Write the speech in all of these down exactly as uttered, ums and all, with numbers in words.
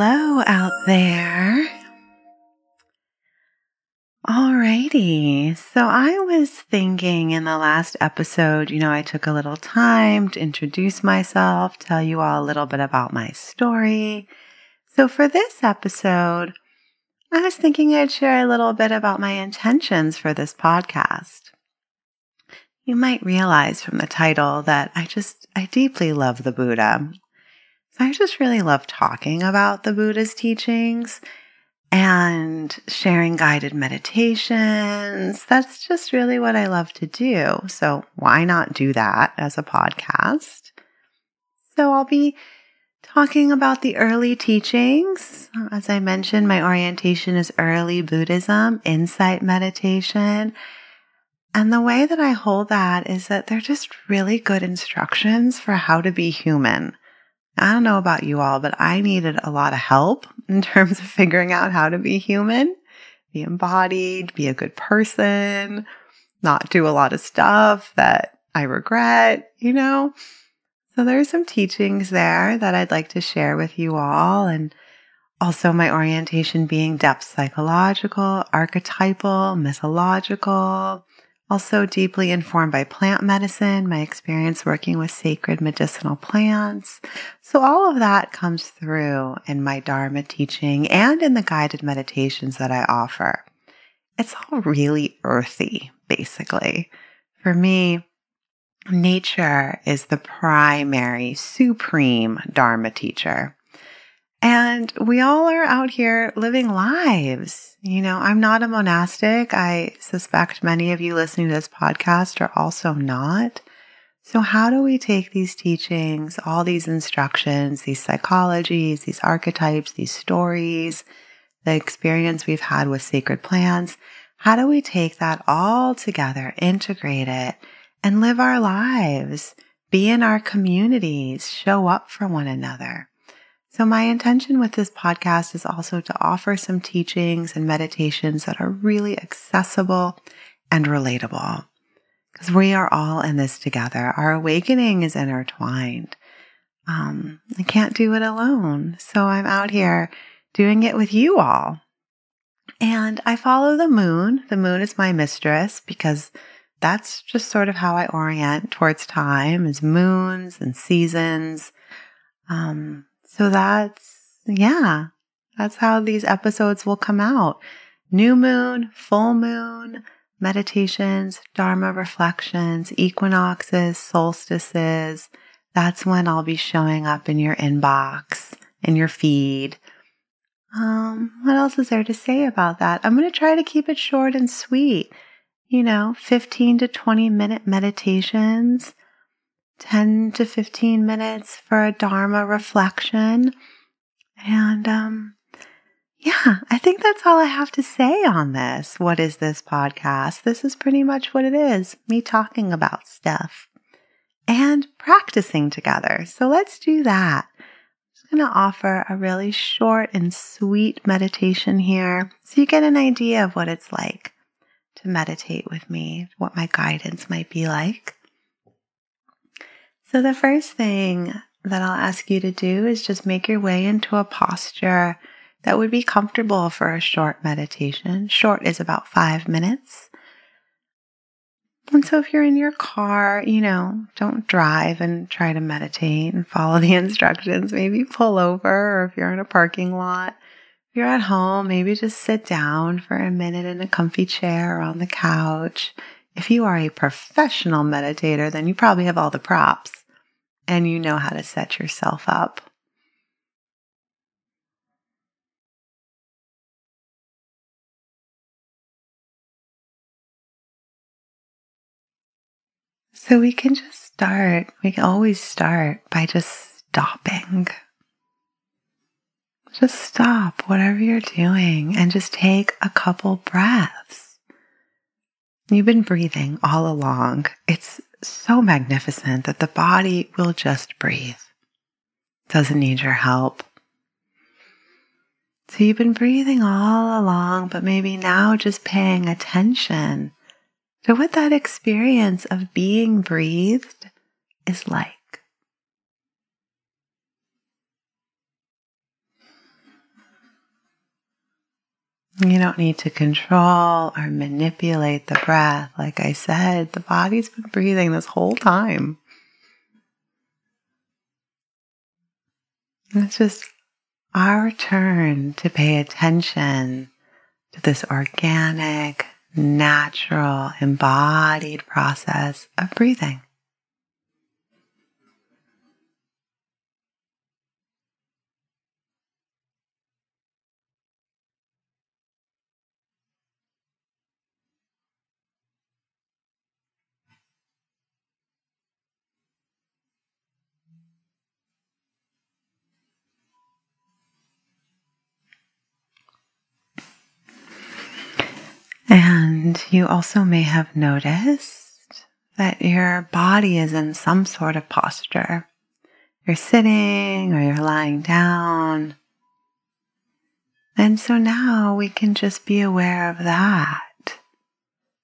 Hello out there. Alrighty, so I was thinking in the last episode, you know, I took a little time to introduce myself, tell you all a little bit about my story. So for this episode, I was thinking I'd share a little bit about my intentions for this podcast. You might realize from the title that I just, I deeply love the Buddha. So I just really love talking about the Buddha's teachings and sharing guided meditations. That's just really what I love to do. So why not do that as a podcast? So I'll be talking about the early teachings. As I mentioned, my orientation is early Buddhism, insight meditation. And the way that I hold that is that they're just really good instructions for how to be human. I don't know about you all, but I needed a lot of help in terms of figuring out how to be human, be embodied, be a good person, not do a lot of stuff that I regret, you know? So there are some teachings there that I'd like to share with you all. And also my orientation being depth psychological, archetypal, mythological, also deeply informed by plant medicine, my experience working with sacred medicinal plants. So all of that comes through in my Dharma teaching and in the guided meditations that I offer. It's all really earthy, basically. For me, nature is the primary, supreme Dharma teacher. And we all are out here living lives. You know, I'm not a monastic. I suspect many of you listening to this podcast are also not. So how do we take these teachings, all these instructions, these psychologies, these archetypes, these stories, the experience we've had with sacred plants, how do we take that all together, integrate it, and live our lives, be in our communities, show up for one another? So my intention with this podcast is also to offer some teachings and meditations that are really accessible and relatable, because we are all in this together. Our awakening is intertwined. Um, I can't do it alone. So I'm out here doing it with you all. And I follow the moon. The moon is my mistress, because that's just sort of how I orient towards time, is moons and seasons. Um, So that's, yeah, that's how these episodes will come out. New moon, full moon, meditations, Dharma reflections, equinoxes, solstices. That's when I'll be showing up in your inbox, in your feed. Um, what else is there to say about that? I'm going to try to keep it short and sweet. You know, fifteen to twenty minute meditations. ten to fifteen minutes for a Dharma reflection. And um, yeah, I think that's all I have to say on this. What is this podcast? This is pretty much what it is, me talking about stuff and practicing together. So let's do that. I'm just going to offer a really short and sweet meditation here so you get an idea of what it's like to meditate with me, what my guidance might be like. So the first thing that I'll ask you to do is just make your way into a posture that would be comfortable for a short meditation. Short is about five minutes. And so if you're in your car, you know, don't drive and try to meditate and follow the instructions. Maybe pull over, or if you're in a parking lot. If you're at home, maybe just sit down for a minute in a comfy chair or on the couch. If you are a professional meditator, then you probably have all the props and you know how to set yourself up. So we can just start, we can always start by just stopping. Just stop whatever you're doing and just take a couple breaths. You've been breathing all along. It's so magnificent that the body will just breathe. It doesn't need your help. So you've been breathing all along, but maybe now just paying attention to what that experience of being breathed is like. You don't need to control or manipulate the breath. Like I said, the body's been breathing this whole time. It's just our turn to pay attention to this organic, natural, embodied process of breathing. And you also may have noticed that your body is in some sort of posture. You're sitting or you're lying down. And so now we can just be aware of that.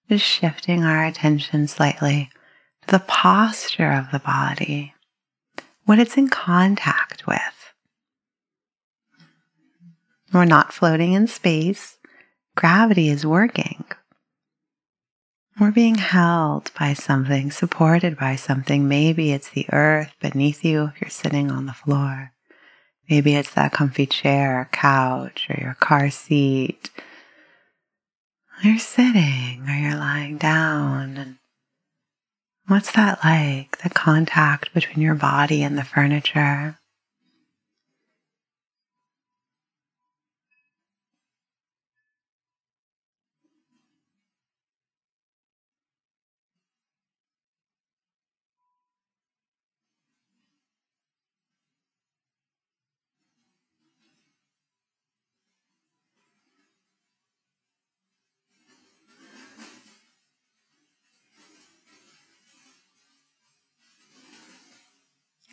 Just shifting our attention slightly to the posture of the body, what it's in contact with. We're not floating in space. Gravity is working. We're being held by something, supported by something. Maybe it's the earth beneath you if you're sitting on the floor. Maybe it's that comfy chair or couch or your car seat. You're sitting or you're lying down. And what's that like? The contact between your body and the furniture.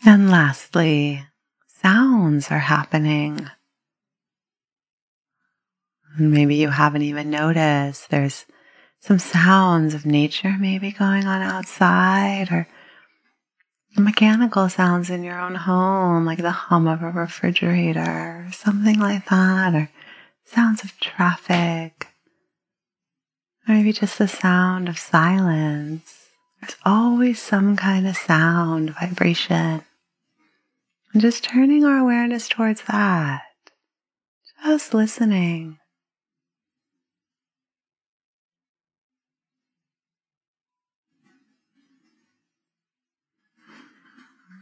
And lastly, sounds are happening. Maybe you haven't even noticed. There's some sounds of nature maybe going on outside, or mechanical sounds in your own home, like the hum of a refrigerator, or something like that, or sounds of traffic, or maybe just the sound of silence. There's always some kind of sound, vibration. And just turning our awareness towards that, just listening.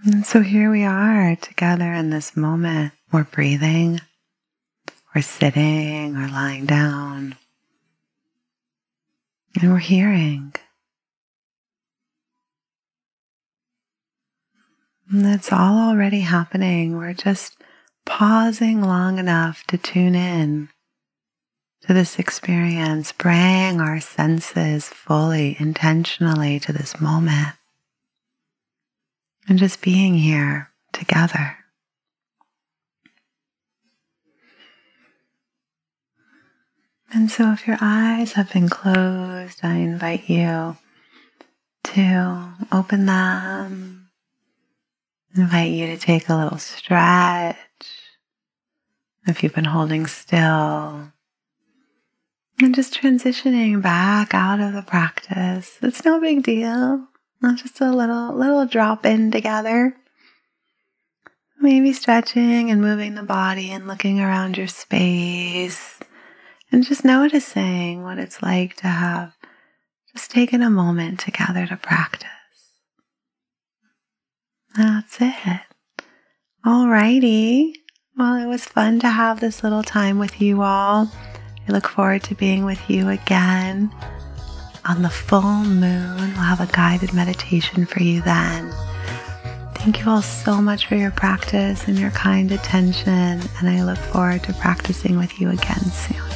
And so here we are together in this moment. We're breathing, we're sitting, we're lying down, and we're hearing. And that's all already happening. We're just pausing long enough to tune in to this experience, bring our senses fully, intentionally to this moment, and just being here together. And so if your eyes have been closed, I invite you to open them. I invite you to take a little stretch if you've been holding still, and just transitioning back out of the practice. It's no big deal. Just a little little drop in together. Maybe stretching and moving the body and looking around your space and just noticing what it's like to have just taken a moment together to practice. That's it. Alrighty. Well, it was fun to have this little time with you all. I look forward to being with you again. On the full moon, we'll have a guided meditation for you then. Thank you all so much for your practice and your kind attention, and I look forward to practicing with you again soon.